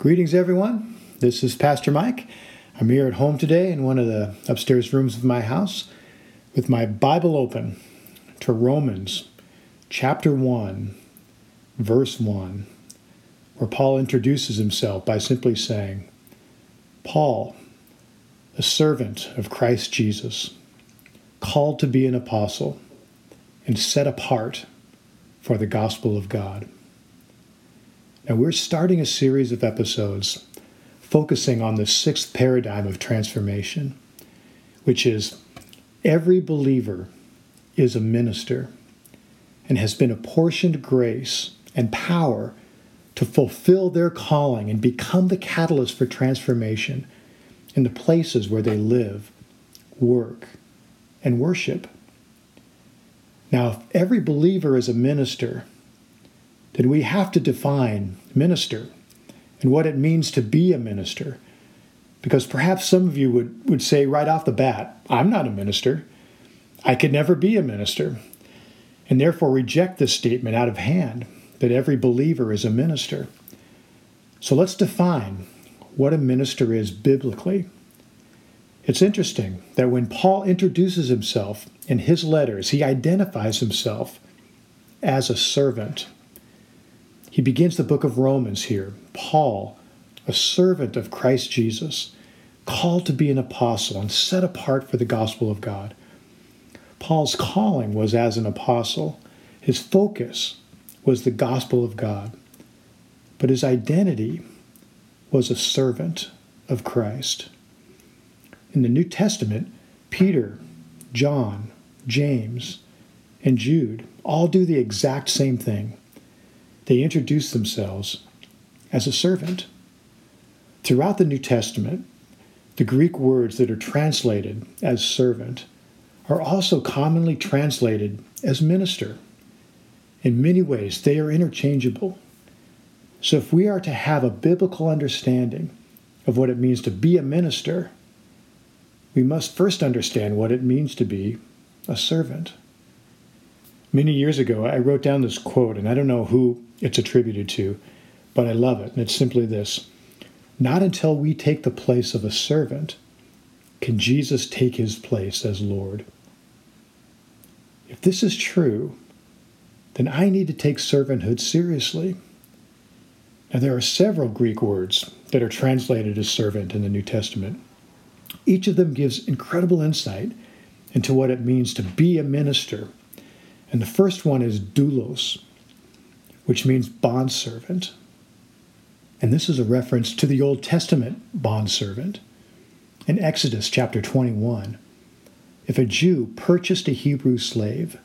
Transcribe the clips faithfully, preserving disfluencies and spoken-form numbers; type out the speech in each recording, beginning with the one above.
Greetings, everyone. This is Pastor Mike. I'm here at home today in one of the upstairs rooms of my house with my Bible open to Romans chapter one, verse one, where Paul introduces himself by simply saying, Paul, a servant of Christ Jesus, called to be an apostle and set apart for the gospel of God. Now, we're starting a series of episodes focusing on the sixth paradigm of transformation, which is every believer is a minister and has been apportioned grace and power to fulfill their calling and become the catalyst for transformation in the places where they live, work, and worship. Now, if every believer is a minister, then we have to define minister and what it means to be a minister. Because perhaps some of you would, would say right off the bat, I'm not a minister. I could never be a minister. And therefore reject this statement out of hand that every believer is a minister. So let's define what a minister is biblically. It's interesting that when Paul introduces himself in his letters, he identifies himself as a servant. He begins the book of Romans here. Paul, a servant of Christ Jesus, called to be an apostle and set apart for the gospel of God. Paul's calling was as an apostle. His focus was the gospel of God. But his identity was a servant of Christ. In the New Testament, Peter, John, James, and Jude all do the exact same thing. They introduce themselves as a servant. Throughout the New Testament, the Greek words that are translated as servant are also commonly translated as minister. In many ways, they are interchangeable. So if we are to have a biblical understanding of what it means to be a minister, we must first understand what it means to be a servant. Many years ago, I wrote down this quote, and I don't know who it's attributed to, but I love it, and it's simply this. Not until we take the place of a servant can Jesus take his place as Lord. If this is true, then I need to take servanthood seriously. Now, there are several Greek words that are translated as servant in the New Testament. Each of them gives incredible insight into what it means to be a minister. And the first one is doulos, which means bondservant. And this is a reference to the Old Testament bondservant. In Exodus chapter twenty-one, if a Jew purchased a Hebrew slave,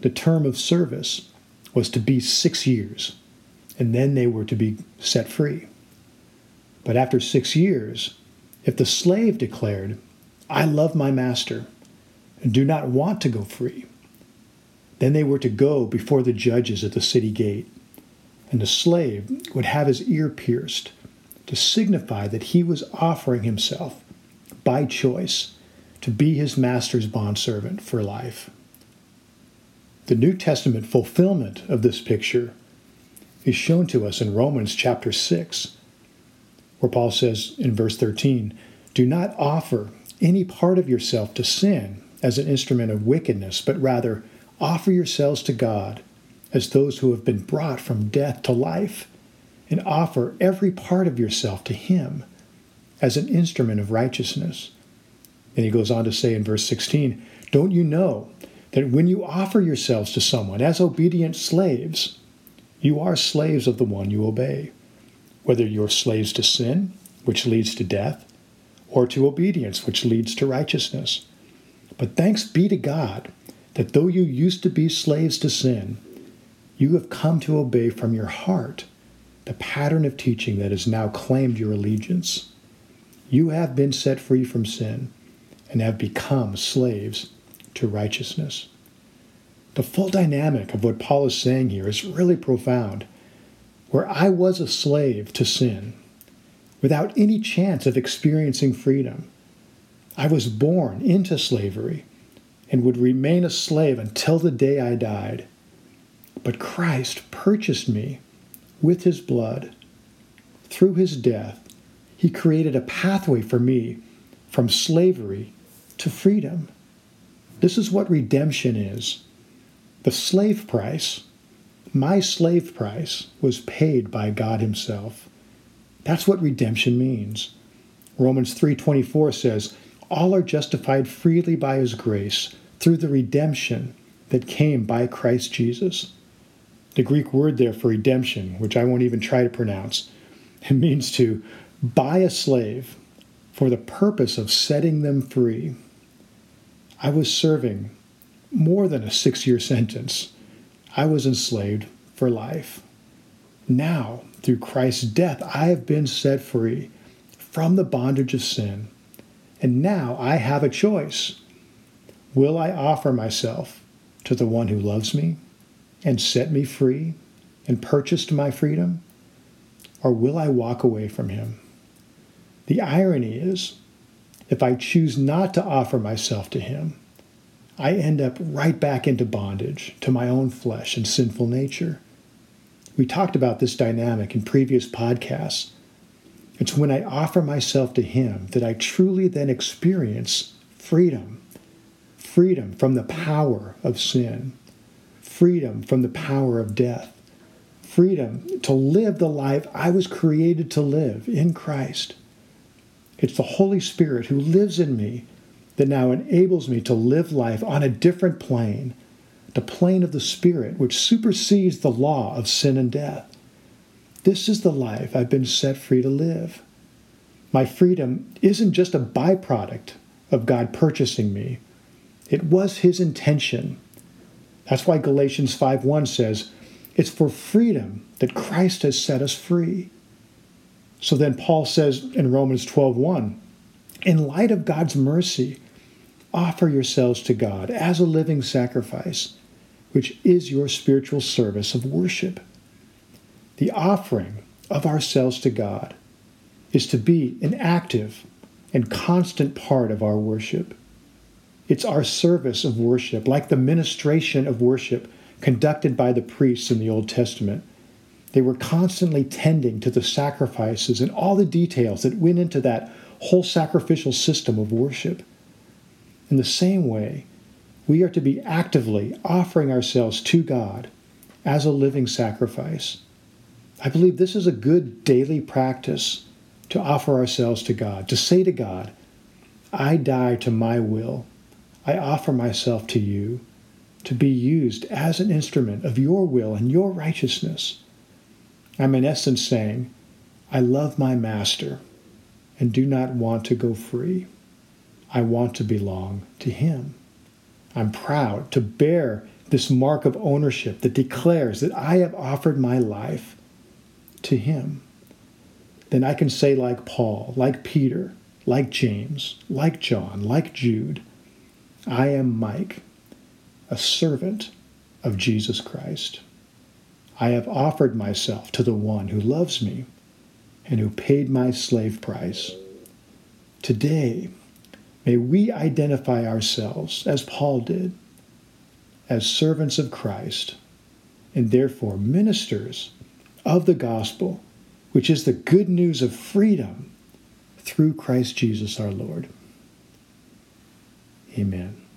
the term of service was to be six years, and then they were to be set free. But after six years, if the slave declared, I love my master and do not want to go free, then they were to go before the judges at the city gate, and the slave would have his ear pierced to signify that he was offering himself by choice to be his master's bondservant for life. The New Testament fulfillment of this picture is shown to us in Romans chapter six, where Paul says in verse thirteen, do not offer any part of yourself to sin as an instrument of wickedness, but rather offer yourselves to God as those who have been brought from death to life, and offer every part of yourself to him as an instrument of righteousness. And he goes on to say in verse sixteen, don't you know that when you offer yourselves to someone as obedient slaves, you are slaves of the one you obey, whether you're slaves to sin, which leads to death, or to obedience, which leads to righteousness. But thanks be to God, that though you used to be slaves to sin, you have come to obey from your heart the pattern of teaching that has now claimed your allegiance. You have been set free from sin and have become slaves to righteousness. The full dynamic of what Paul is saying here is really profound. Where I was a slave to sin, without any chance of experiencing freedom, I was born into slavery and would remain a slave until the day I died. But Christ purchased me with his blood through his death, he created a pathway for me from slavery to freedom. This is what redemption is. The slave price, my slave price, was paid by God himself. That's what redemption means. Romans three twenty-four says, all are justified freely by his grace through the redemption that came by Christ Jesus. The Greek word there for redemption, which I won't even try to pronounce, it means to buy a slave for the purpose of setting them free. I was serving more than a six-year sentence. I was enslaved for life. Now, through Christ's death, I have been set free from the bondage of sin. And now I have a choice. Will I offer myself to the one who loves me and set me free and purchased my freedom? Or will I walk away from him? The irony is, if I choose not to offer myself to him, I end up right back into bondage to my own flesh and sinful nature. We talked about this dynamic in previous podcasts. It's when I offer myself to him that I truly then experience freedom. Freedom from the power of sin. Freedom from the power of death. Freedom to live the life I was created to live in Christ. It's the Holy Spirit who lives in me that now enables me to live life on a different plane, the plane of the Spirit, which supersedes the law of sin and death. This is the life I've been set free to live. My freedom isn't just a byproduct of God purchasing me. It was his intention. That's why Galatians five one says, it's for freedom that Christ has set us free. So then Paul says in Romans twelve one, in light of God's mercy, offer yourselves to God as a living sacrifice, which is your spiritual service of worship. The offering of ourselves to God is to be an active and constant part of our worship. It's our service of worship, like the ministration of worship conducted by the priests in the Old Testament. They were constantly tending to the sacrifices and all the details that went into that whole sacrificial system of worship. In the same way, we are to be actively offering ourselves to God as a living sacrifice. I believe this is a good daily practice, to offer ourselves to God, to say to God, I die to my will. I offer myself to you, to be used as an instrument of your will and your righteousness. I'm in essence saying, I love my master and do not want to go free. I want to belong to him. I'm proud to bear this mark of ownership that declares that I have offered my life to him. Then I can say, like Paul, like Peter, like James, like John, like Jude, I am Mike, a servant of Jesus Christ. I have offered myself to the one who loves me and who paid my slave price. Today, may we identify ourselves, as Paul did, as servants of Christ, and therefore ministers of the gospel, which is the good news of freedom through Christ Jesus our Lord. Amen.